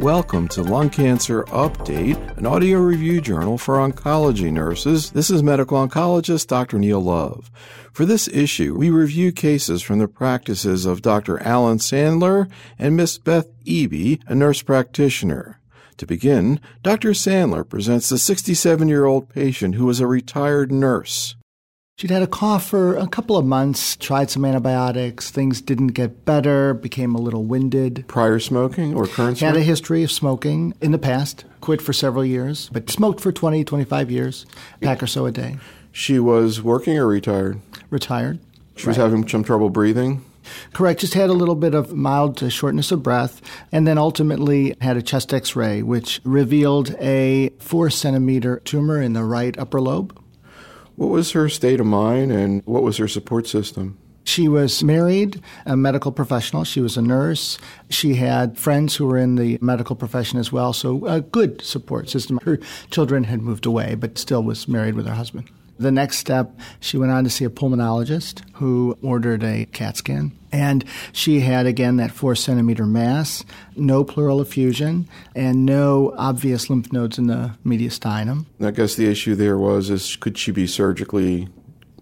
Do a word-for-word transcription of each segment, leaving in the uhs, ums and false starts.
Welcome to Lung Cancer Update, an audio review journal for oncology nurses. This is medical oncologist Doctor Neil Love. For this issue, we review cases from the practices of Doctor Alan Sandler and Miz Beth Eby, a nurse practitioner. To begin, Doctor Sandler presents the sixty-seven-year-old patient who was a retired nurse. She'd had a cough for a couple of months, tried some antibiotics, things didn't get better, became a little winded. Prior smoking or current smoking? Had a history of smoking in the past, quit for several years, but smoked for twenty, twenty-five years, a pack or so a day. She was working or retired? Retired. She was having some trouble breathing? Correct. Just had a little bit of mild shortness of breath, and then ultimately had a chest x-ray, which revealed a four-centimeter tumor in the right upper lobe. What was her state of mind, and what was her support system? She was married, a medical professional. She was a nurse. She had friends who were in the medical profession as well, so a good support system. Her children had moved away, but still was married with her husband. The next step, she went on to see a pulmonologist who ordered a CAT scan. And she had, again, that four-centimeter mass, no pleural effusion, and no obvious lymph nodes in the mediastinum. I guess the issue there was, is could she be surgically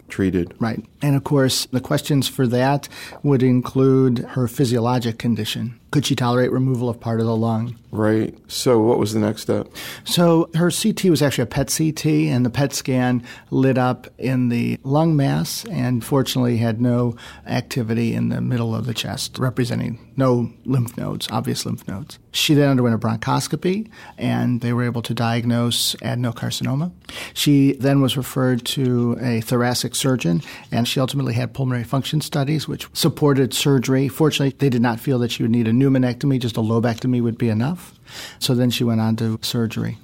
treated? Right. And, of course, the questions for that would include her physiologic condition. Could she tolerate removal of part of the lung? Right. So what was the next step? So her C T was actually a P E T C T, and the P E T scan lit up in the lung mass and fortunately had no activity in the middle of the chest, representing no lymph nodes, obvious lymph nodes. She then underwent a bronchoscopy, and they were able to diagnose adenocarcinoma. She then was referred to a thoracic surgeon, and she ultimately had pulmonary function studies, which supported surgery. Fortunately, they did not feel that she would need a pneumonectomy, just a lobectomy would be enough. So then she went on to surgery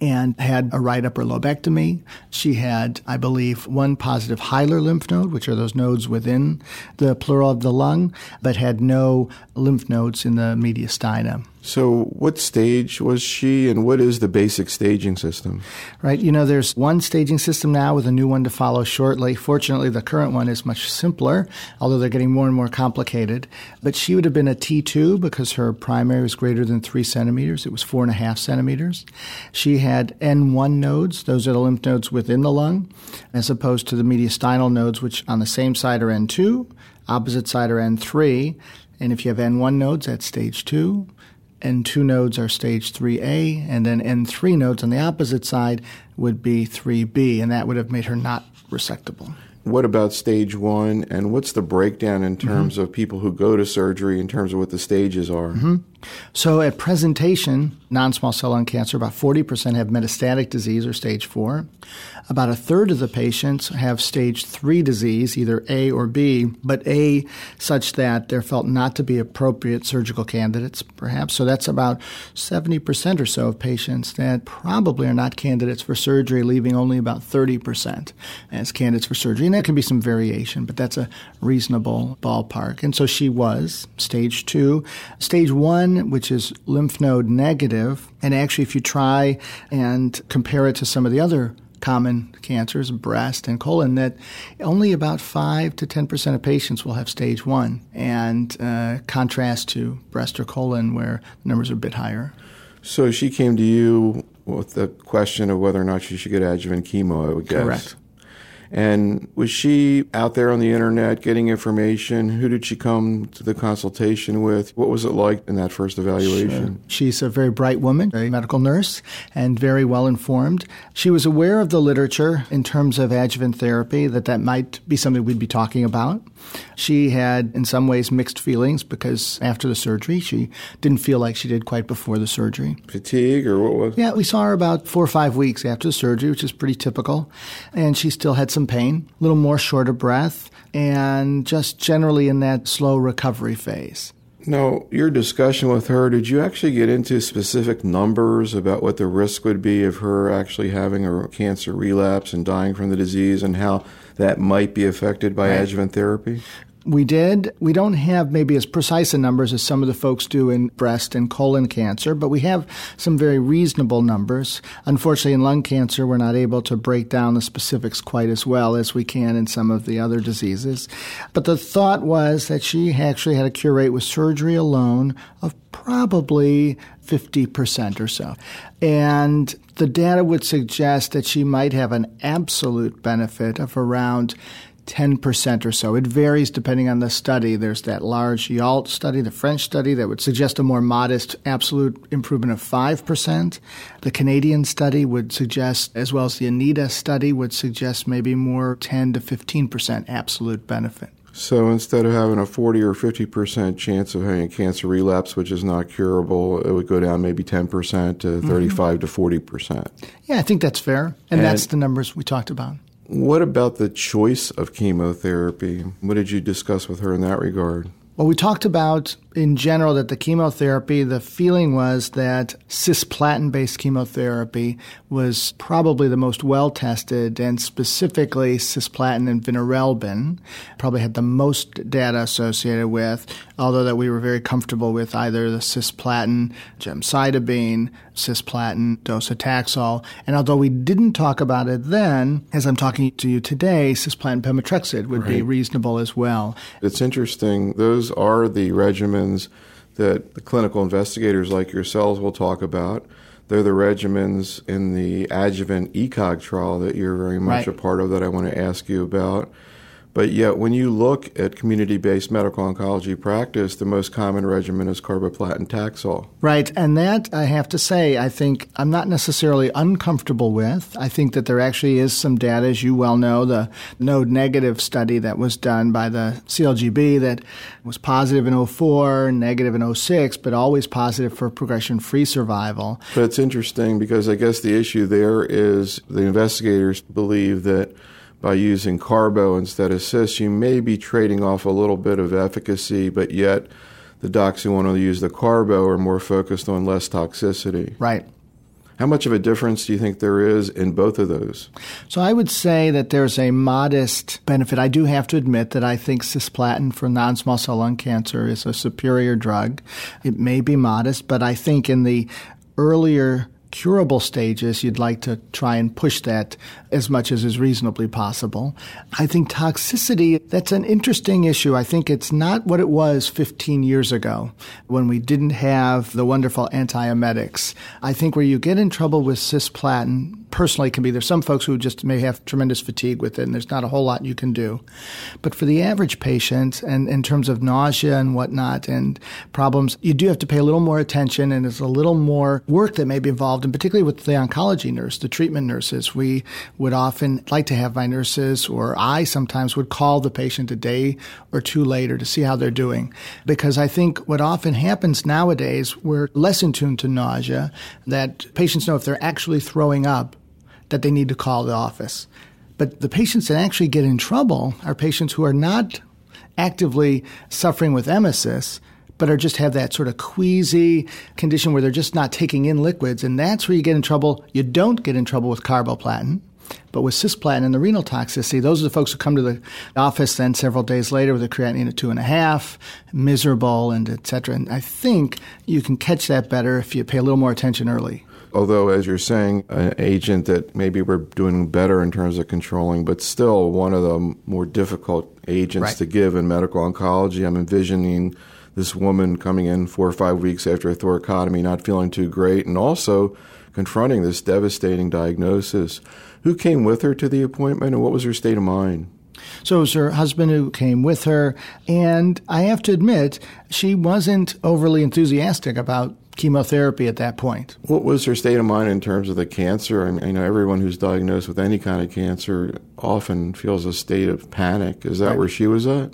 and had a right upper lobectomy. She had, I believe, one positive hilar lymph node, which are those nodes within the pleura of the lung, but had no lymph nodes in the mediastinum. So what stage was she, and what is the basic staging system? Right. You know, there's one staging system now with a new one to follow shortly. Fortunately, the current one is much simpler, although they're getting more and more complicated. But she would have been a T two because her primary was greater than three centimeters. It was four and a half centimeters. She had N one nodes. Those are the lymph nodes within the lung, as opposed to the mediastinal nodes, which on the same side are N two, opposite side are N three. And if you have N one nodes, that's stage two. N two nodes are stage three A, and then N three nodes on the opposite side would be three B, and that would have made her not resectable. What about stage one, and what's the breakdown in terms mm-hmm. of people who go to surgery in terms of what the stages are? Mm-hmm. So at presentation, non-small cell lung cancer, about forty percent have metastatic disease or stage four. About a third of the patients have stage three disease, either A or B, but A such that they're felt not to be appropriate surgical candidates, perhaps. So that's about seventy percent or so of patients that probably are not candidates for surgery, leaving only about thirty percent as candidates for surgery. And there can be some variation, but that's a reasonable ballpark. And so she was stage two. Stage one, which is lymph node negative, and actually if you try and compare it to some of the other common cancers, breast and colon, that only about five to ten percent of patients will have stage one, and uh, contrast to breast or colon where the numbers are a bit higher. So she came to you with the question of whether or not she should get adjuvant chemo, I would guess. Correct. And was she out there on the internet getting information? Who did she come to the consultation with? What was it like in that first evaluation? Sure. She's a very bright woman, a medical nurse, and very well informed. She was aware of the literature in terms of adjuvant therapy, that that might be something we'd be talking about. She had, in some ways, mixed feelings because after the surgery, she didn't feel like she did quite before the surgery. Fatigue or what was it? Yeah, we saw her about four or five weeks after the surgery, which is pretty typical. And she still had some pain, a little more short of breath, and just generally in that slow recovery phase. Now, your discussion with her, did you actually get into specific numbers about what the risk would be of her actually having a cancer relapse and dying from the disease, and how that might be affected by right. adjuvant therapy? We did. We don't have maybe as precise a numbers as some of the folks do in breast and colon cancer, but we have some very reasonable numbers. Unfortunately, in lung cancer, we're not able to break down the specifics quite as well as we can in some of the other diseases. But the thought was that she actually had a cure rate with surgery alone of probably fifty percent or so. And the data would suggest that she might have an absolute benefit of around ten percent or so. It varies depending on the study. There's that large YALT study, the French study, that would suggest a more modest absolute improvement of five percent. The Canadian study would suggest, as well as the ANITA study, would suggest maybe more ten to fifteen percent absolute benefit. So instead of having a forty or fifty percent chance of having a cancer relapse, which is not curable, it would go down maybe ten percent to mm-hmm. thirty-five to forty percent. Yeah, I think that's fair. And, and that's the numbers we talked about. What about the choice of chemotherapy? What did you discuss with her in that regard? Well, we talked about, in general, that the chemotherapy, the feeling was that cisplatin-based chemotherapy was probably the most well-tested, and specifically cisplatin and vinorelbin probably had the most data associated with, although that we were very comfortable with either the cisplatin, gemcitabine, cisplatin, docetaxel. And although we didn't talk about it then, as I'm talking to you today, cisplatin pemetrexed would right. be reasonable as well. It's interesting. Those are the regimens that the clinical investigators like yourselves will talk about. They're the regimens in the adjuvant ECOG trial that you're very much right. a part of that I want to ask you about. But yet when you look at community-based medical oncology practice, the most common regimen is carboplatin Taxol. Right. And that, I have to say, I think I'm not necessarily uncomfortable with. I think that there actually is some data, as you well know, the node-negative study that was done by the C L G B that was positive in oh four, negative in oh six, but always positive for progression-free survival. But it's interesting because I guess the issue there is the investigators believe that by using carbo instead of cis, you may be trading off a little bit of efficacy, but yet the docs who want to use the carbo are more focused on less toxicity. Right. How much of a difference do you think there is in both of those? So I would say that there's a modest benefit. I do have to admit that I think cisplatin for non-small cell lung cancer is a superior drug. It may be modest, but I think in the earlier curable stages, you'd like to try and push that as much as is reasonably possible. I think toxicity, that's an interesting issue. I think it's not what it was fifteen years ago when we didn't have the wonderful antiemetics. I think where you get in trouble with cisplatin personally can be there's some folks who just may have tremendous fatigue with it and there's not a whole lot you can do. But for the average patient, and in terms of nausea and whatnot and problems, you do have to pay a little more attention and there's a little more work that may be involved. And particularly with the oncology nurse, the treatment nurses, we would often like to have my nurses, or I sometimes would call the patient a day or two later to see how they're doing. Because I think what often happens nowadays, we're less in tune to nausea, that patients know if they're actually throwing up that they need to call the office. But the patients that actually get in trouble are patients who are not actively suffering with emesis, but are just have that sort of queasy condition where they're just not taking in liquids. And that's where you get in trouble. You don't get in trouble with carboplatin, but with cisplatin and the renal toxicity, those are the folks who come to the office then several days later with a creatinine of two and a half, miserable, and et cetera. And I think you can catch that better if you pay a little more attention early. Although, as you're saying, an agent that maybe we're doing better in terms of controlling, but still one of the more difficult agents right. to give in medical oncology. I'm envisioning this woman coming in four or five weeks after a thoracotomy, not feeling too great, and also confronting this devastating diagnosis. Who came with her to the appointment, and what was her state of mind? So it was her husband who came with her, and I have to admit, she wasn't overly enthusiastic about chemotherapy at that point. What was her state of mind in terms of the cancer? I mean, you know, everyone who's diagnosed with any kind of cancer often feels a state of panic. Is that right. where she was at?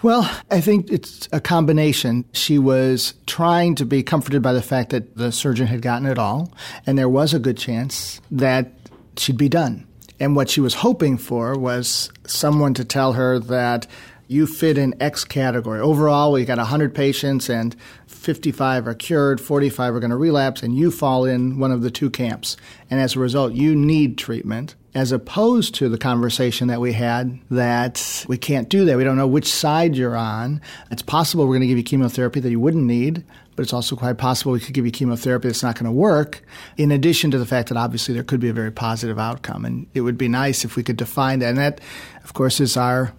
Well, I think it's a combination. She was trying to be comforted by the fact that the surgeon had gotten it all, and there was a good chance that she'd be done. And what she was hoping for was someone to tell her that you fit in X category. Overall, we got one hundred patients and fifty-five are cured, forty-five are going to relapse, and you fall in one of the two camps. And as a result, you need treatment, as opposed to the conversation that we had that we can't do that. We don't know which side you're on. It's possible we're going to give you chemotherapy that you wouldn't need, but it's also quite possible we could give you chemotherapy that's not going to work, in addition to the fact that obviously there could be a very positive outcome. And it would be nice if we could define that. And that, of course, is our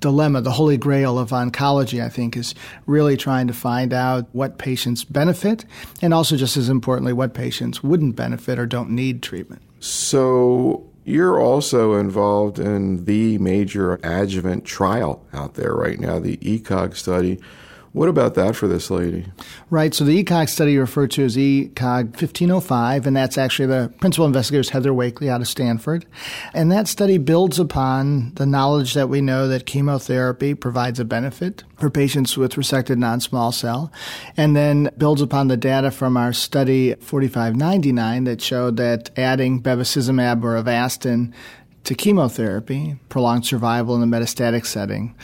dilemma, the holy grail of oncology, I think, is really trying to find out what patients benefit and also, just as importantly, what patients wouldn't benefit or don't need treatment. So you're also involved in the major adjuvant trial out there right now, the ECOG study. What about that for this lady? Right. So the ECOG study you referred to is fifteen oh five, and that's actually the principal investigator is Heather Wakely out of Stanford. And that study builds upon the knowledge that we know that chemotherapy provides a benefit for patients with resected non-small cell, and then builds upon the data from our study forty-five ninety-nine that showed that adding bevacizumab or Avastin to chemotherapy prolonged survival in the metastatic setting.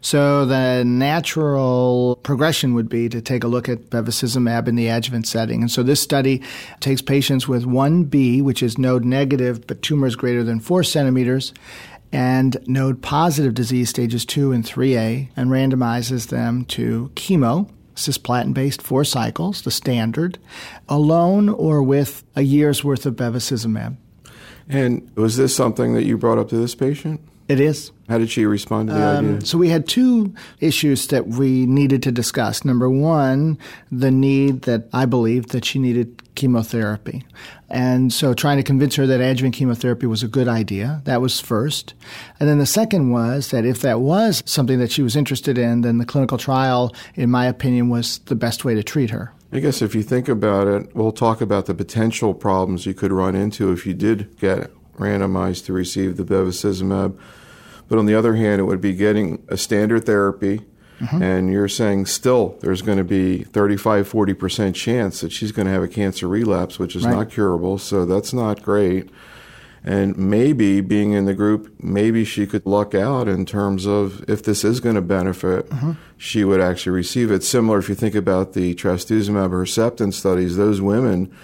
So the natural progression would be to take a look at bevacizumab in the adjuvant setting. And so this study takes patients with one B, which is node negative, but tumors greater than four centimeters, and node positive disease stages two and three A, and randomizes them to chemo, cisplatin-based, four cycles, the standard, alone or with a year's worth of bevacizumab. And was this something that you brought up to this patient? It is. How did she respond to the um, idea? So we had two issues that we needed to discuss. Number one, the need that I believed that she needed chemotherapy. And so trying to convince her that adjuvant chemotherapy was a good idea, that was first. And then the second was that if that was something that she was interested in, then the clinical trial, in my opinion, was the best way to treat her. I guess if you think about it, we'll talk about the potential problems you could run into if you did get randomized to receive the bevacizumab. But on the other hand, it would be getting a standard therapy, mm-hmm. and you're saying still there's going to be thirty-five, forty percent chance that she's going to have a cancer relapse, which is right. not curable, so that's not great. And maybe being in the group, maybe she could luck out in terms of if this is going to benefit, mm-hmm. she would actually receive it. Similar if you think about the trastuzumab or Herceptin studies, those women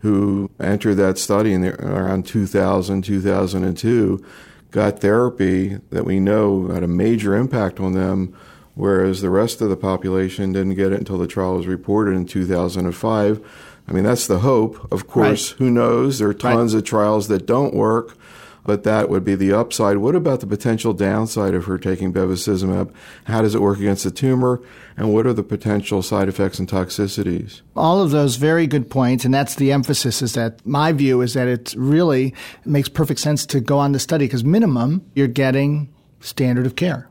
who entered that study in the, around two thousand, two thousand two, got therapy that we know had a major impact on them, whereas the rest of the population didn't get it until the trial was reported in two thousand five. I mean, that's the hope. Of course, right. who knows? There are tons right. of trials that don't work, but that would be the upside. What about the potential downside of her taking bevacizumab? How does it work against the tumor? And what are the potential side effects and toxicities? All of those very good points, and that's the emphasis, is that my view is that it really makes perfect sense to go on the study because minimum, you're getting standard of care.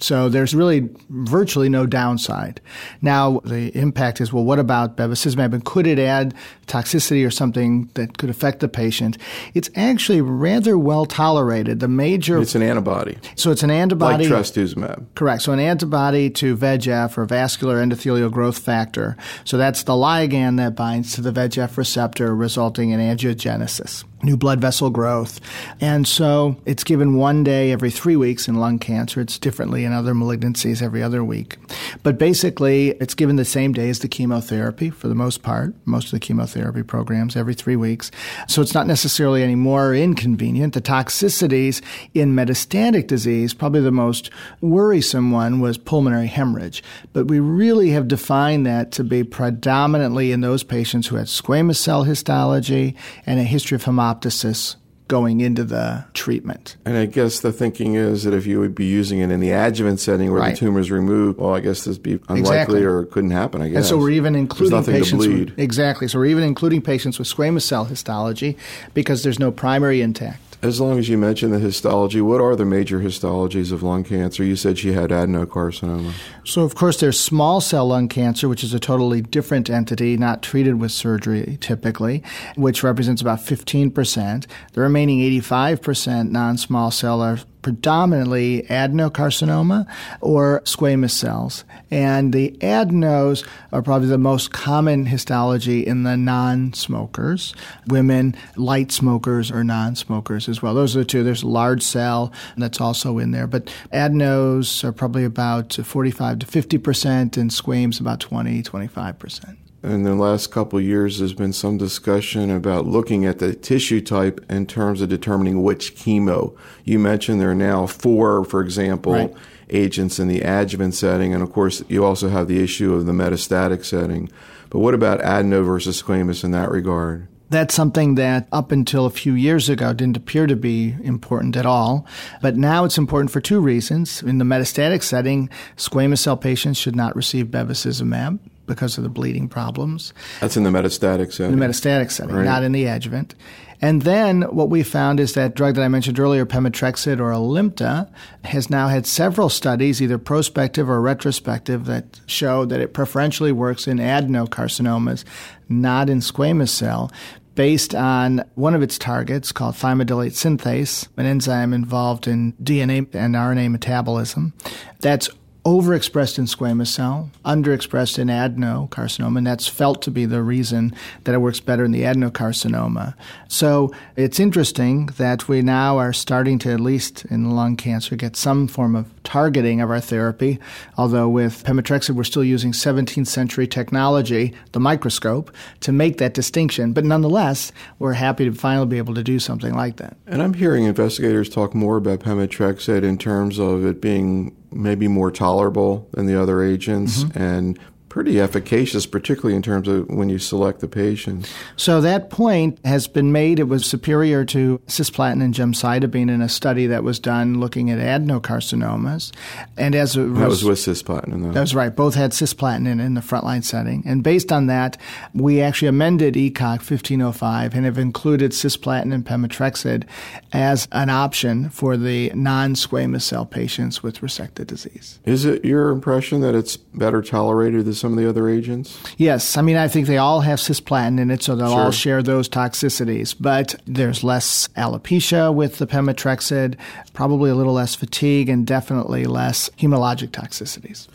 So there's really virtually no downside. Now, the impact is, well, what about bevacizumab? And could it add toxicity or something that could affect the patient? It's actually rather well tolerated. The major... It's an antibody. So it's an antibody... Like trastuzumab. Correct. So an antibody to V E G F, or vascular endothelial growth factor. So that's the ligand that binds to the V E G F receptor, resulting in angiogenesis, new blood vessel growth. And so it's given one day every three weeks in lung cancer. It's differently in other malignancies every other week. But basically, it's given the same day as the chemotherapy for the most part, most of the chemotherapy programs every three weeks. So it's not necessarily any more inconvenient. The toxicities in metastatic disease, probably the most worrisome one was pulmonary hemorrhage. But we really have defined that to be predominantly in those patients who had squamous cell histology and a history of hemoptysis going into the treatment. And I guess the thinking is that if you would be using it in the adjuvant setting where right. the tumor is removed, well, I guess this would be unlikely exactly. or couldn't happen, I guess. And so we're even including patients with, exactly. So we're even including patients with squamous cell histology because there's no primary intact. As long as you mention the histology, what are the major histologies of lung cancer? You said she had adenocarcinoma. So, of course, there's small cell lung cancer, which is a totally different entity, not treated with surgery typically, which represents about fifteen percent. The remaining eighty-five percent non-small cell are predominantly adenocarcinoma or squamous cells. And the adenos are probably the most common histology in the non-smokers, women, light smokers or non-smokers as well. Those are the two. There's a large cell, and that's also in there. But adenos are probably about forty-five to fifty percent, and squames about twenty, twenty-five percent. In the last couple of years, there's been some discussion about looking at the tissue type in terms of determining which chemo. You mentioned there are now four, for example, right. agents in the adjuvant setting, and of course, you also have the issue of the metastatic setting. But what about adeno versus squamous in that regard? That's something that up until a few years ago didn't appear to be important at all. But now it's important for two reasons. In the metastatic setting, squamous cell patients should not receive bevacizumab because of the bleeding problems. That's in the metastatic setting. In the metastatic setting, right. Not in the adjuvant. And then what we found is that drug that I mentioned earlier, pemetrexed or Alimta, has now had several studies, either prospective or retrospective, that show that it preferentially works in adenocarcinomas, not in squamous cell, based on one of its targets called thymidylate synthase, an enzyme involved in D N A and R N A metabolism. That's overexpressed in squamous cell, underexpressed in adenocarcinoma, and that's felt to be the reason that it works better in the adenocarcinoma. So it's interesting that we now are starting to, at least in lung cancer, get some form of targeting of our therapy, although with pemetrexed, we're still using seventeenth century technology, the microscope, to make that distinction. But nonetheless, we're happy to finally be able to do something like that. And I'm hearing investigators talk more about pemetrexed in terms of it being maybe more tolerable than the other agents, mm-hmm. and pretty efficacious, particularly in terms of when you select the patients. So that point has been made. It was superior to cisplatin and gemcitabine in a study that was done looking at adenocarcinomas. And as it was, that was with cisplatin. Though. That was right. Both had cisplatin in, in the frontline setting. And based on that, we actually amended fifteen oh five and have included cisplatin and pemetrexed as an option for the non-squamous cell patients with resected disease. Is it your impression that it's better tolerated than some of the other agents? Yes. I mean, I think they all have cisplatin in it, so they'll sure. all share those toxicities. But there's less alopecia with the pemetrexed, probably a little less fatigue, and definitely less hematologic toxicities.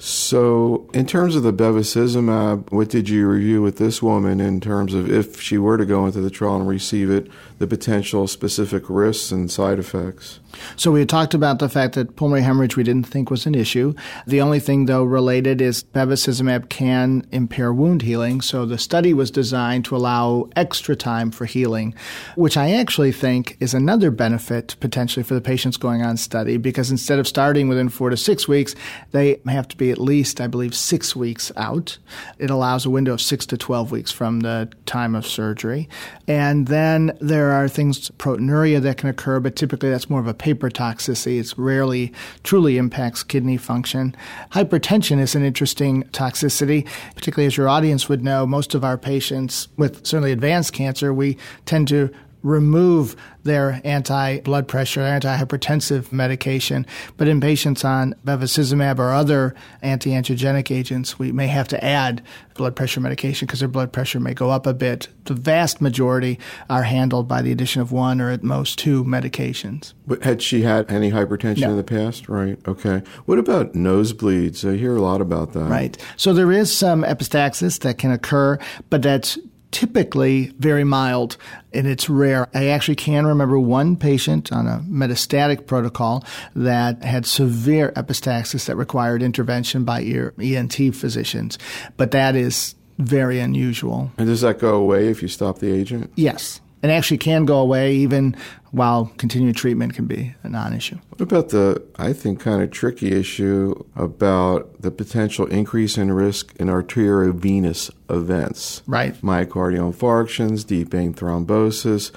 So in terms of the bevacizumab, what did you review with this woman in terms of if she were to go into the trial and receive it, the potential specific risks and side effects? So we had talked about the fact that pulmonary hemorrhage we didn't think was an issue. The only thing, though, related is bevacizumab can impair wound healing. So the study was designed to allow extra time for healing, which I actually think is another benefit potentially for the patients going on study, because instead of starting within four to six weeks, they have to be at least, I believe, six weeks out. It allows a window of six to twelve weeks from the time of surgery. And then there are things, proteinuria that can occur, but typically that's more of a paper toxicity. It's rarely truly impacts kidney function. Hypertension is an interesting toxicity, particularly as your audience would know, most of our patients with certainly advanced cancer, we tend to remove their anti-blood pressure, antihypertensive medication. But in patients on bevacizumab or other anti-angiogenic agents, we may have to add blood pressure medication because their blood pressure may go up a bit. The vast majority are handled by the addition of one or at most two medications. But had she had any hypertension no. in the past? Right. Okay. What about nosebleeds? I hear a lot about that. Right. So there is some epistaxis that can occur, but that's typically very mild, and it's rare. I actually can remember one patient on a metastatic protocol that had severe epistaxis that required intervention by ear E N T physicians, but that is very unusual. And does that go away if you stop the agent? Yes, and actually can go away even while continued treatment can be a non-issue. What about the, I think, kind of tricky issue about the potential increase in risk in arteriovenous events? Right. Myocardial infarctions, deep vein thrombosis.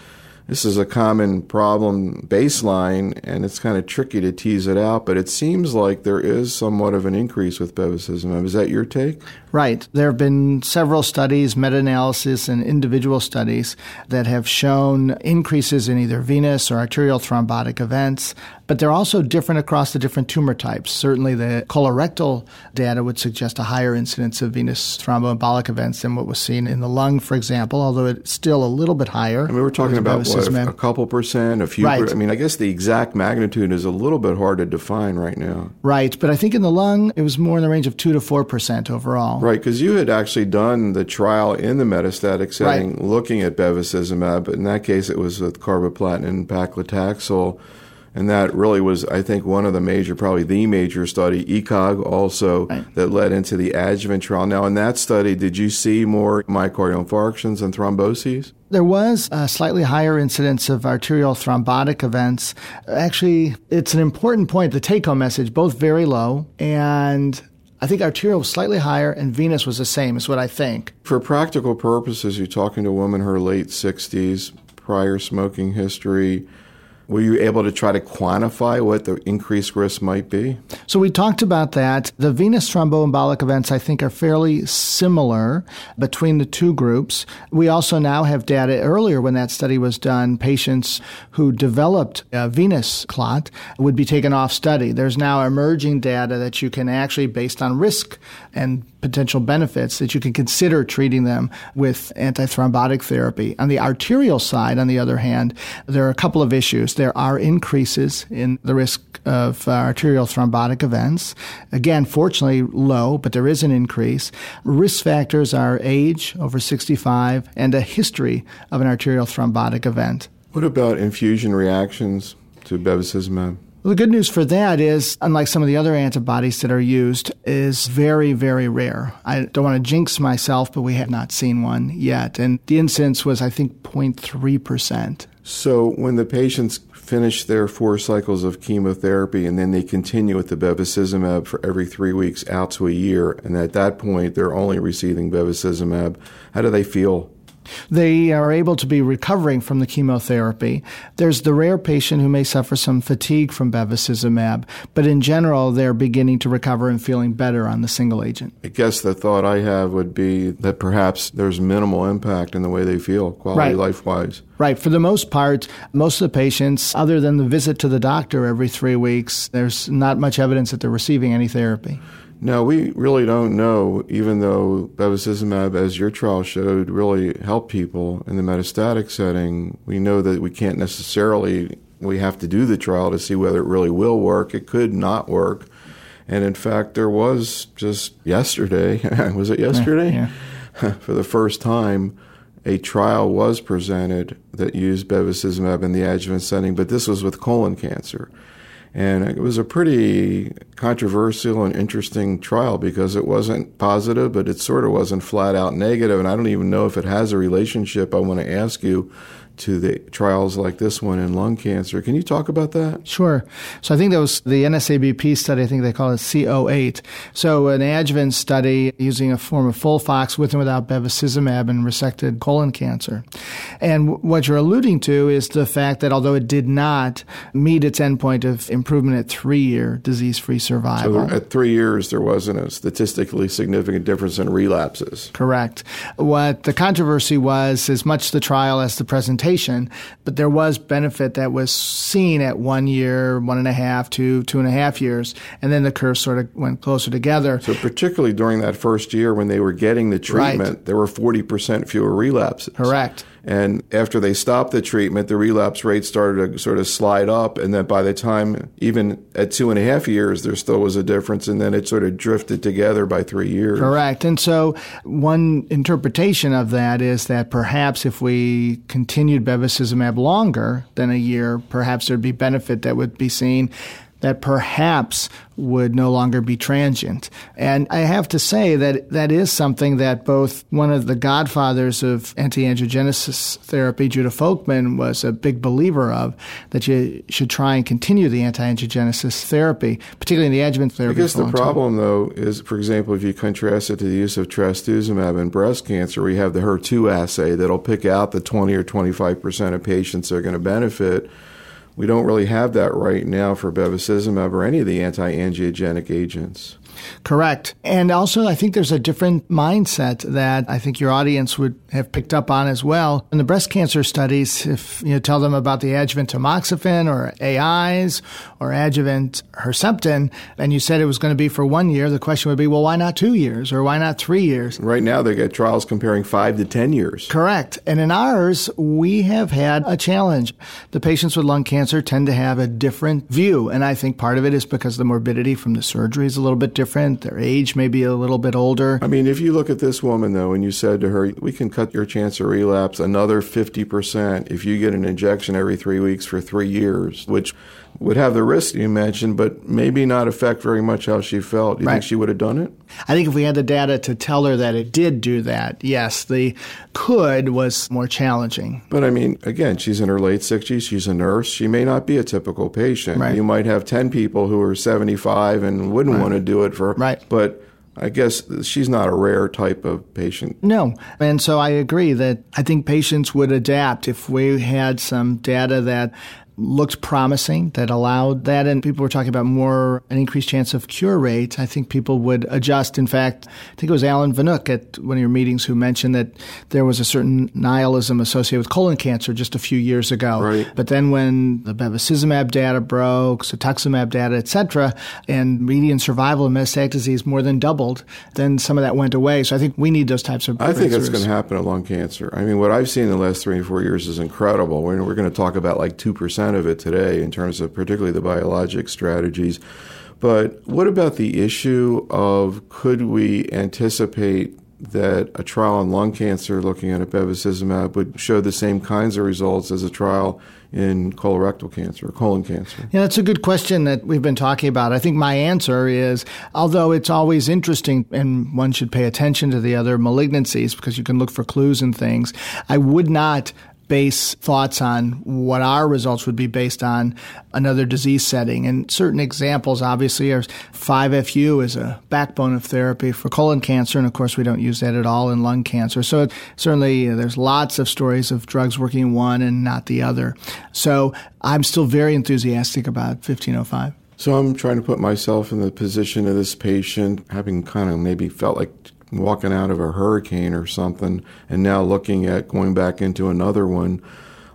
This is a common problem baseline, and it's kind of tricky to tease it out, but it seems like there is somewhat of an increase with bevacizumab. Is that your take? Right. There have been several studies, meta-analysis and individual studies, that have shown increases in either venous or arterial thrombotic events But they're also different across the different tumor types. Certainly the colorectal data would suggest a higher incidence of venous thromboembolic events than what was seen in the lung, for example, although it's still a little bit higher. I mean, we're talking about what, a couple percent, a few right. per- I mean, I guess the exact magnitude is a little bit hard to define right now. Right, but I think in the lung, it was more in the range of two to four percent overall. Right, because you had actually done the trial in the metastatic setting right. looking at bevacizumab, but in that case, it was with carboplatin and paclitaxel. And that really was, I think, one of the major, probably the major study, ECOG also, right. that led into the adjuvant trial. Now, in that study, did you see more myocardial infarctions and thromboses? There was a slightly higher incidence of arterial thrombotic events. Actually, it's an important point, the take-home message, both very low, and I think arterial was slightly higher and venous was the same, is what I think. For practical purposes, you're talking to a woman in her late sixties, prior smoking history. Were you able to try to quantify what the increased risk might be? So we talked about that. The venous thromboembolic events, I think, are fairly similar between the two groups. We also now have data earlier when that study was done, patients who developed a venous clot would be taken off study. There's now emerging data that you can actually, based on risk and potential benefits, that you can consider treating them with antithrombotic therapy. On the arterial side, on the other hand, there are a couple of issues. There are increases in the risk of uh, arterial thrombotic events. Again, fortunately low, but there is an increase. Risk factors are age, over sixty-five, and a history of an arterial thrombotic event. What about infusion reactions to bevacizumab? Well, the good news for that is, unlike some of the other antibodies that are used, is very, very rare. I don't want to jinx myself, but we have not seen one yet. And the incidence was, I think, zero point three percent. So when the patients finish their four cycles of chemotherapy and then they continue with the bevacizumab for every three weeks out to a year, and at that point they're only receiving bevacizumab, how do they feel? They are able to be recovering from the chemotherapy. There's the rare patient who may suffer some fatigue from bevacizumab, but in general, they're beginning to recover and feeling better on the single agent. I guess the thought I have would be that perhaps there's minimal impact in the way they feel, quality right. life-wise. Right. For the most part, most of the patients, other than the visit to the doctor every three weeks, there's not much evidence that they're receiving any therapy. Now, we really don't know, even though bevacizumab, as your trial showed, really helped people in the metastatic setting. We know that we can't necessarily, we have to do the trial to see whether it really will work. It could not work. And in fact, there was just yesterday, was it yesterday? Yeah, yeah. For the first time, a trial was presented that used bevacizumab in the adjuvant setting, but this was with colon cancer. And it was a pretty controversial and interesting trial because it wasn't positive, but it sort of wasn't flat out negative. And I don't even know if it has a relationship, I want to ask you, to the trials like this one in lung cancer. Can you talk about that? Sure. So I think that was the N S A B P study. I think they call it C O eight. So an adjuvant study using a form of FOLFOX with and without bevacizumab in resected colon cancer. And w- what you're alluding to is the fact that although it did not meet its endpoint of improvement at three-year disease-free survival. So there, at three years, there wasn't a statistically significant difference in relapses. Correct. What the controversy was as much the trial as the presentation, but there was benefit that was seen at one year, one and a half, two, two and a half years, and then the curves sort of went closer together. So particularly during that first year when they were getting the treatment, right. there were forty percent fewer relapses. Correct. And after they stopped the treatment, the relapse rate started to sort of slide up, and then by the time, even at two and a half years, there still was a difference, and then it sort of drifted together by three years. Correct. And so one interpretation of that is that perhaps if we continue bevacizumab longer than a year, perhaps there'd be benefit that would be seen that perhaps would no longer be transient. And I have to say that that is something that both one of the godfathers of anti-angiogenesis therapy, Judah Folkman, was a big believer of, that you should try and continue the anti-angiogenesis therapy, particularly in the adjuvant therapy. I guess the problem, though, is, for example, if you contrast it to the use of trastuzumab in breast cancer, we have the H E R two assay that'll pick out the twenty or twenty-five percent of patients that are going to benefit. We don't really have that right now for bevacizumab or any of the anti-angiogenic agents. Correct. And also, I think there's a different mindset that I think your audience would have picked up on as well. In the breast cancer studies, if you tell them about the adjuvant tamoxifen or A Is or adjuvant Herceptin, and you said it was going to be for one year, the question would be, well, why not two years or why not three years? Right now, they got trials comparing five to ten years. Correct. And in ours, we have had a challenge. The patients with lung cancer tend to have a different view, and I think part of it is because the morbidity from the surgery is a little bit different. Their age may be a little bit older. I mean, if you look at this woman, though, and you said to her, we can cut your chance of relapse another fifty percent if you get an injection every three weeks for three years, which would have the risk you mentioned, but maybe not affect very much how she felt. Do you right. think she would have done it? I think if we had the data to tell her that it did do that, yes, the could was more challenging. But I mean, again, she's in her late sixties. She's a nurse. She may not be a typical patient. Right. You might have ten people who are seventy-five and wouldn't right. want to do it for, right. but I guess she's not a rare type of patient. No. And so I agree that I think patients would adapt if we had some data that looked promising, that allowed that, and people were talking about more an increased chance of cure rate. I think people would adjust. In fact, I think it was Alan Vanuk at one of your meetings who mentioned that there was a certain nihilism associated with colon cancer just a few years ago. Right. But then when the bevacizumab data broke, cetuximab data, et cetera, and median survival in metastatic disease more than doubled, then some of that went away. So I think we need those types of I think that's going to happen to lung cancer. I mean, what I've seen in the last three or four years is incredible. We're, we're going to talk about like two percent of it today in terms of particularly the biologic strategies. But what about the issue of could we anticipate that a trial on lung cancer looking at bevacizumab would show the same kinds of results as a trial in colorectal cancer, colon cancer? Yeah, that's a good question that we've been talking about. I think my answer is, although it's always interesting and one should pay attention to the other malignancies because you can look for clues and things, I would not base thoughts on what our results would be based on another disease setting. And certain examples, obviously, are five F U is a backbone of therapy for colon cancer, and of course, we don't use that at all in lung cancer. So it, certainly, uh, there's lots of stories of drugs working one and not the other. So I'm still very enthusiastic about fifteen oh five. So I'm trying to put myself in the position of this patient, having kind of maybe felt like walking out of a hurricane or something, and now looking at going back into another one.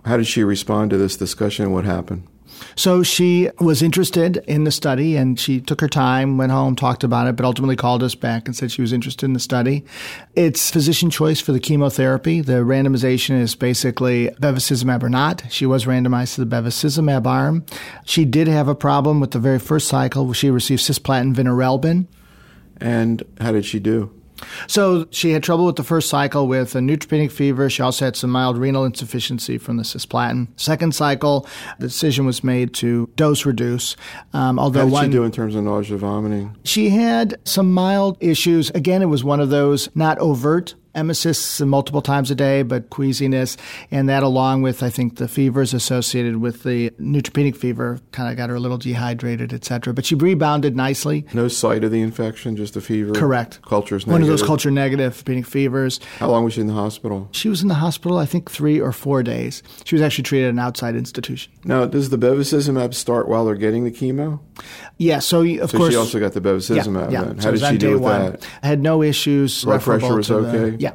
How did she respond to this discussion? What happened? So she was interested in the study, and she took her time, went home, talked about it, but ultimately called us back and said she was interested in the study. It's physician choice for the chemotherapy. The randomization is basically bevacizumab or not. She was randomized to the bevacizumab arm. She did have a problem with the very first cycle. She received cisplatin vinorelbin. And how did she do? So she had trouble with the first cycle with a neutropenic fever. She also had some mild renal insufficiency from the cisplatin. Second cycle, the decision was made to dose reduce. Um, although How did one, she do in terms of nausea, vomiting? She had some mild issues. Again, it was one of those not overt emesis multiple times a day, but queasiness, and that along with, I think, the fevers associated with the neutropenic fever kind of got her a little dehydrated, et cetera. But she rebounded nicely. No sight of the infection, just the fever? Correct. Culture's negative. One of those culture-negative neutropenic fevers. How long was she in the hospital? She was in the hospital, I think, three or four days. She was actually treated at an outside institution. Now, does the bevacizumab start while they're getting the chemo? Yeah, so of so course. So she also got the bevacizumab yeah, yeah. then. How so did she deal with one. that? I had no issues. Blood pressure was okay? The, Yeah.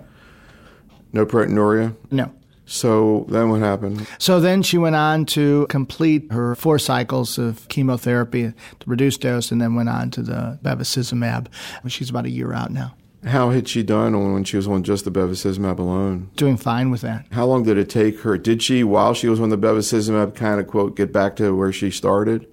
No proteinuria? No. So then what happened? So then she went on to complete her four cycles of chemotherapy, the reduced dose, and then went on to the bevacizumab. She's about a year out now. How had she done when she was on just the bevacizumab alone? Doing fine with that. How long did it take her? Did she, while she was on the bevacizumab, kind of, quote, get back to where she started?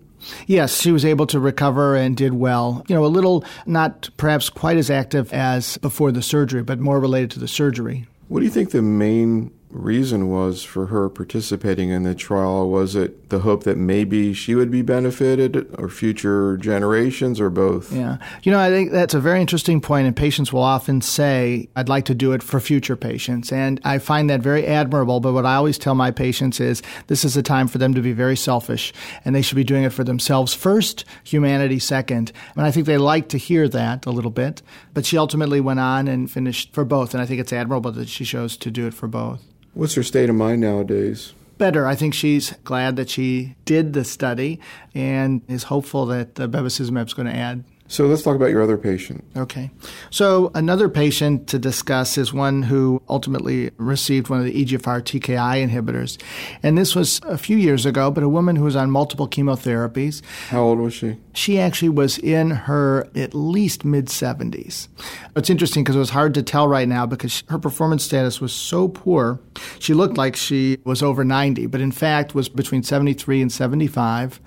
Yes, she was able to recover and did well. You know, a little, not perhaps quite as active as before the surgery, but more related to the surgery. What do you think the main reason was for her participating in the trial? Was it the hope that maybe she would be benefited or future generations or both? Yeah. You know, I think that's a very interesting point, and patients will often say, I'd like to do it for future patients. And I find that very admirable, but what I always tell my patients is this is a time for them to be very selfish, and they should be doing it for themselves first, humanity second. And I think they like to hear that a little bit, but she ultimately went on and finished for both, and I think it's admirable that she chose to do it for both. What's her state of mind nowadays? Better. I think she's glad that she did the study and is hopeful that the bevacizumab is going to add So let's talk about your other patient. Okay. So another patient to discuss is one who ultimately received one of the E G F R T K I inhibitors. And this was a few years ago, but a woman who was on multiple chemotherapies. How old was she? She actually was in her at least mid-seventies. It's interesting because it was hard to tell right now because her performance status was so poor. She looked like she was over ninety, but in fact was between seventy-three and seventy-five.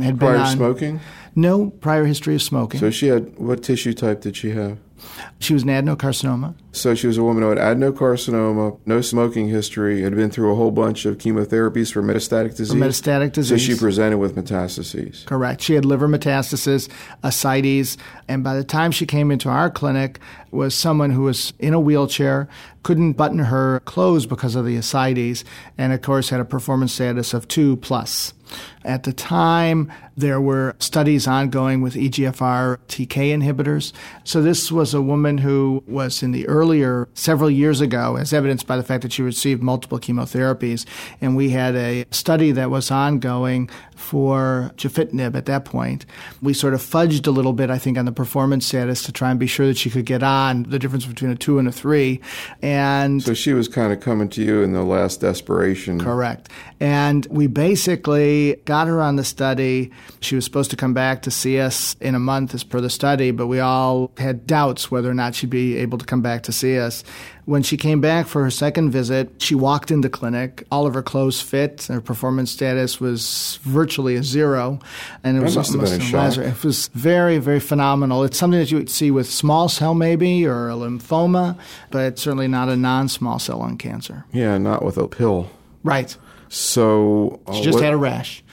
Had prior been on, smoking? No prior history of smoking. So she had, what tissue type did she have? She was an adenocarcinoma. So she was a woman who had adenocarcinoma, no smoking history, had been through a whole bunch of chemotherapies for metastatic disease. For metastatic disease. So she presented with metastases. Correct. She had liver metastasis, ascites, and by the time she came into our clinic was someone who was in a wheelchair, couldn't button her clothes because of the ascites, and of course had a performance status of two plus. At the time, there were studies ongoing with E G F R T K inhibitors. So this was a woman who was in the earlier, several years ago, as evidenced by the fact that she received multiple chemotherapies. And we had a study that was ongoing for gefitinib at that point. We sort of fudged a little bit, I think, on the performance status to try and be sure that she could get on, the difference between a two and a three. And so she was kind of coming to you in the last desperation. Correct. And we basically got her on the study. She was supposed to come back to see us in a month as per the study, but we all had doubts whether or not she'd be able to come back to see us. When she came back for her second visit, she walked into clinic. All of her clothes fit. Her performance status was virtually a zero. And it that was must almost have been a shock. It was very, very phenomenal. It's something that you would see with small cell maybe or a lymphoma, but certainly not a non-small cell lung cancer. Yeah, not with a pill. Right. So uh, she just what, had a rash.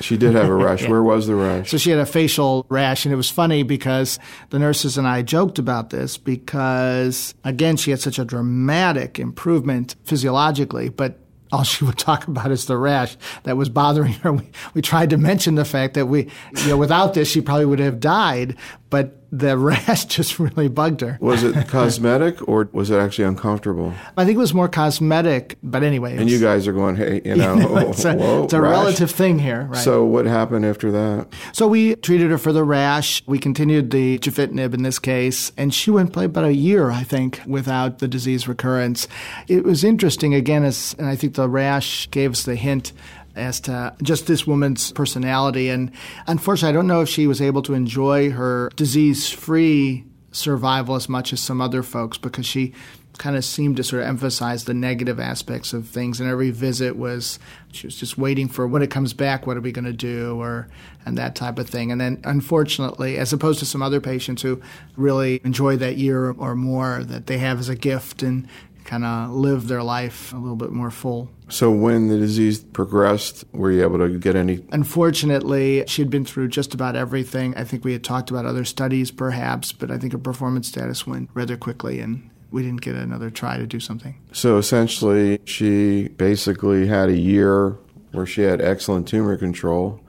She did have a rash. Yeah. Where was the rash? So she had a facial rash, and it was funny because the nurses and I joked about this because, again, she had such a dramatic improvement physiologically, but all she would talk about is the rash that was bothering her. We, we tried to mention the fact that we, you know, without this, she probably would have died, but the rash just really bugged her. Was it cosmetic or was it actually uncomfortable? I think it was more cosmetic, but anyway. And was, you guys are going, hey, you know, you know it's a, whoa, it's a relative thing here. Right? So what happened after that? So we treated her for the rash. We continued the gefitinib in this case, and she went by about a year, I think, without the disease recurrence. It was interesting, again, as, and I think the The rash gave us the hint as to just this woman's personality. And unfortunately, I don't know if she was able to enjoy her disease-free survival as much as some other folks because she kind of seemed to sort of emphasize the negative aspects of things. And every visit was, she was just waiting for when it comes back, what are we going to do, or and that type of thing. And then unfortunately, as opposed to some other patients who really enjoy that year or more that they have as a gift and kind of live their life a little bit more full. So when the disease progressed, were you able to get any? Unfortunately, she'd been through just about everything. I think we had talked about other studies perhaps, but I think her performance status went rather quickly and we didn't get another try to do something. So essentially, she basically had a year where she had excellent tumor control.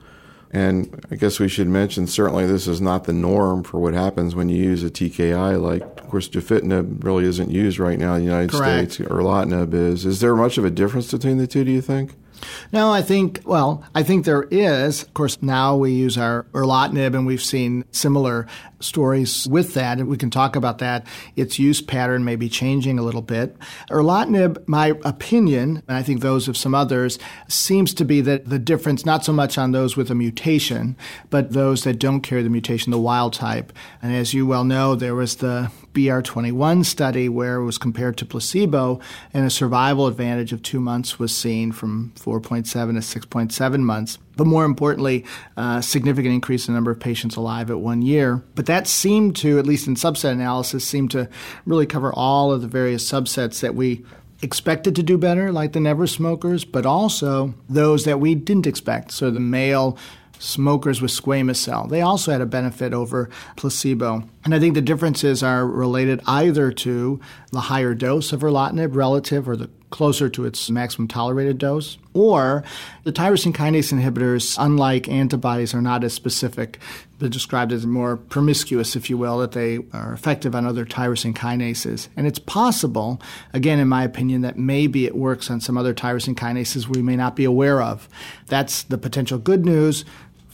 And I guess we should mention, certainly this is not the norm for what happens when you use a T K I. Like, of course, gefitinib really isn't used right now in the United Correct. States. Erlotinib is. Is there much of a difference between the two, do you think? No, I think, well, I think there is. Of course, now we use our erlotinib, and we've seen similar stories with that, and we can talk about that. Its use pattern may be changing a little bit. Erlotinib, my opinion, and I think those of some others, seems to be that the difference, not so much on those with a mutation, but those that don't carry the mutation, the wild type. And as you well know, there was the B R twenty-one study where it was compared to placebo, and a survival advantage of two months was seen from four point seven to six point seven months. But more importantly, uh, significant increase in the number of patients alive at one year. But that seemed to, at least in subset analysis, seemed to really cover all of the various subsets that we expected to do better, like the never smokers, but also those that we didn't expect. So the male smokers with squamous cell, they also had a benefit over placebo. And I think the differences are related either to the higher dose of erlotinib relative or the closer to its maximum tolerated dose, or the tyrosine kinase inhibitors, unlike antibodies, are not as specific. They're described as more promiscuous, if you will, that they are effective on other tyrosine kinases. And it's possible, again, in my opinion, that maybe it works on some other tyrosine kinases we may not be aware of. That's the potential good news.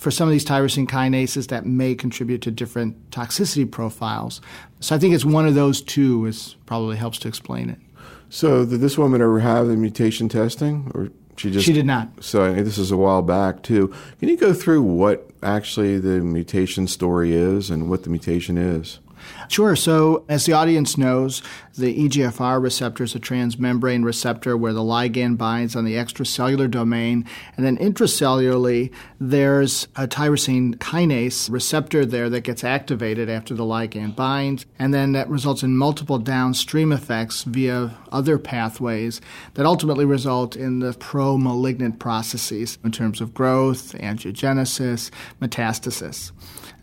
for some of these tyrosine kinases that may contribute to different toxicity profiles. So I think it's one of those two is probably helps to explain it. So did this woman ever have the mutation testing, or she just? She did not. So this is a while back too. Can you go through what actually the mutation story is and what the mutation is? Sure. So as the audience knows, the E G F R receptor is a transmembrane receptor where the ligand binds on the extracellular domain. And then intracellularly, there's a tyrosine kinase receptor there that gets activated after the ligand binds. And then that results in multiple downstream effects via other pathways that ultimately result in the pro-malignant processes in terms of growth, angiogenesis, metastasis.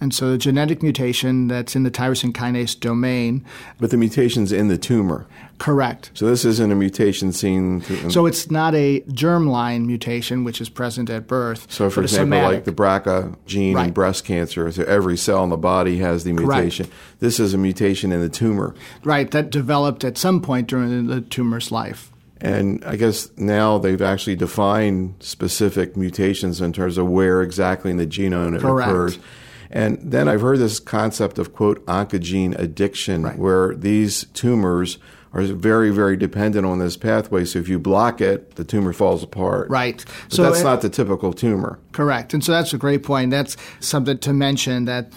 And so the genetic mutation that's in the tyrosine kinase domain. But the mutation's in the tumor. Correct. So this isn't a mutation seen. Th- so it's not a germline mutation, which is present at birth. So for example, like the B R C A gene right. in breast cancer, so every cell in the body has the mutation. Correct. This is a mutation in the tumor. Right, that developed at some point during the tumor's life. And I guess now they've actually defined specific mutations in terms of where exactly in the genome it Correct. Occurs. And then I've heard this concept of, quote, oncogene addiction, right. where these tumors are very, very dependent on this pathway. So if you block it, the tumor falls apart. Right. But so that's it, not the typical tumor. Correct. And so that's a great point. That's something to mention that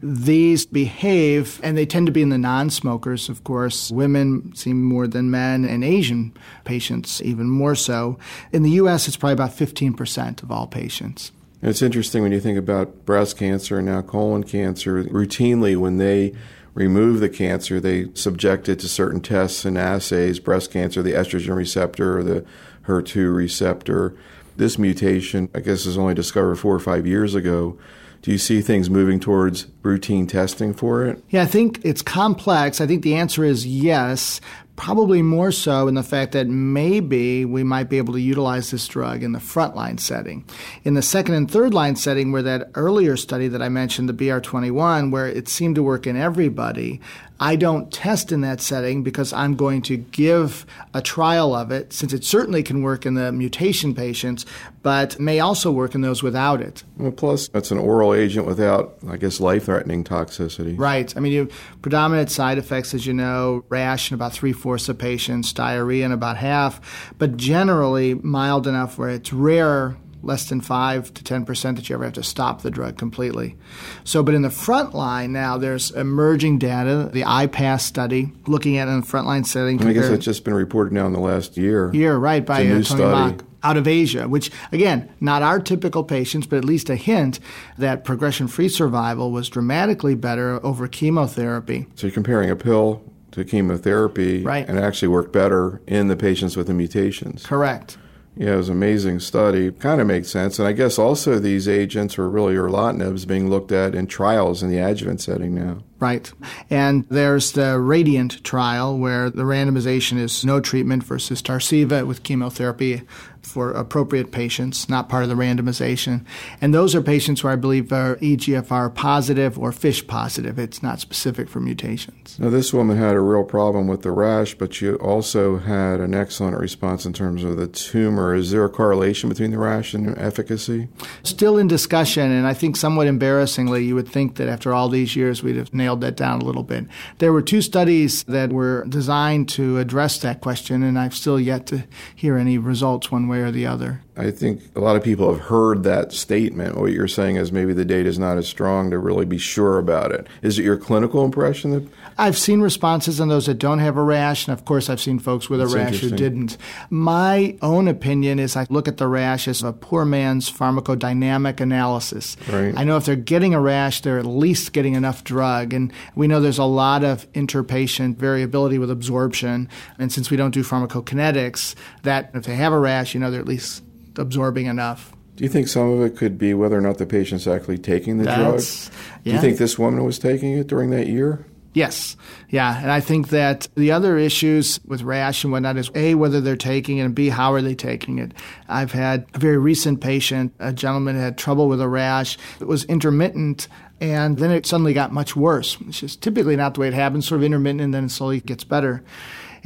these behave, and they tend to be in the non-smokers, of course. Women seem more than men, and Asian patients even more so. In the U S, it's probably about fifteen percent of all patients. It's interesting when you think about breast cancer and now colon cancer. Routinely, when they remove the cancer, they subject it to certain tests and assays. Breast cancer, the estrogen receptor, the H E R two receptor. This mutation, I guess, is only discovered four or five years ago. Do you see things moving towards routine testing for it? Yeah, I think it's complex. I think the answer is yes. Probably more so in the fact that maybe we might be able to utilize this drug in the frontline setting. In the second and third line setting, where that earlier study that I mentioned, the B R twenty-one, where it seemed to work in everybody, I don't test in that setting because I'm going to give a trial of it, since it certainly can work in the mutation patients, but may also work in those without it. Well, plus, it's an oral agent without, I guess, life-threatening toxicity. Right. I mean, you have predominant side effects, as you know, rash in about three fourths of patients, diarrhea in about half, but generally mild enough where it's rare, less than five to ten percent that you ever have to stop the drug completely. So, but in the front line now, there's emerging data, the I PASS study, looking at it in the front line setting. I guess that's just been reported now in the last year. Year, right, by uh, Tony Mok. Out of Asia, which, again, not our typical patients, but at least a hint that progression-free survival was dramatically better over chemotherapy. So you're comparing a pill to chemotherapy right. and actually work better in the patients with the mutations. Correct. Yeah, it was an amazing study. Kind of makes sense. And I guess also these agents are really erlotinibs being looked at in trials in the adjuvant setting now. Right. And there's the RADIANT trial where the randomization is no treatment versus Tarceva with chemotherapy for appropriate patients, not part of the randomization. And those are patients who I believe are E G F R positive or FISH positive. It's not specific for mutations. Now, this woman had a real problem with the rash, but she also had an excellent response in terms of the tumor. Is there a correlation between the rash and efficacy? Still in discussion, and I think somewhat embarrassingly, you would think that after all these years we'd have nailed that down a little bit. There were two studies that were designed to address that question, and I've still yet to hear any results one way or the other. I think a lot of people have heard that statement. What you're saying is maybe the data is not as strong to really be sure about it. Is it your clinical impression? That I've seen responses on those that don't have a rash, and of course I've seen folks with That's a rash who didn't. My own opinion is I look at the rash as a poor man's pharmacodynamic analysis. Right. I know if they're getting a rash, they're at least getting enough drug, and we know there's a lot of interpatient variability with absorption, and since we don't do pharmacokinetics, that if they have a rash, you know they're at least absorbing enough. Do you think some of it could be whether or not the patient's actually taking the That's, drug? Yeah. Do you think this woman was taking it during that year? Yes. Yeah. And I think that the other issues with rash and whatnot is, A, whether they're taking it, and B, how are they taking it? I've had a very recent patient, a gentleman who had trouble with a rash. It was intermittent, and then it suddenly got much worse, which is typically not the way it happens, sort of intermittent, and then it slowly gets better.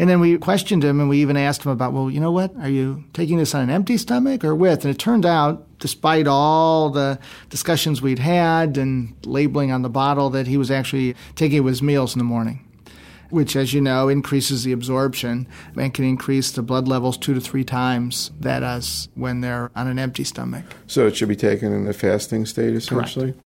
And then we questioned him, and we even asked him about, well, you know what, are you taking this on an empty stomach or with? And it turned out, despite all the discussions we'd had and labeling on the bottle, that he was actually taking it with his meals in the morning, which, as you know, increases the absorption and can increase the blood levels two to three times that as when they're on an empty stomach. So it should be taken in a fasting state, essentially? Correct.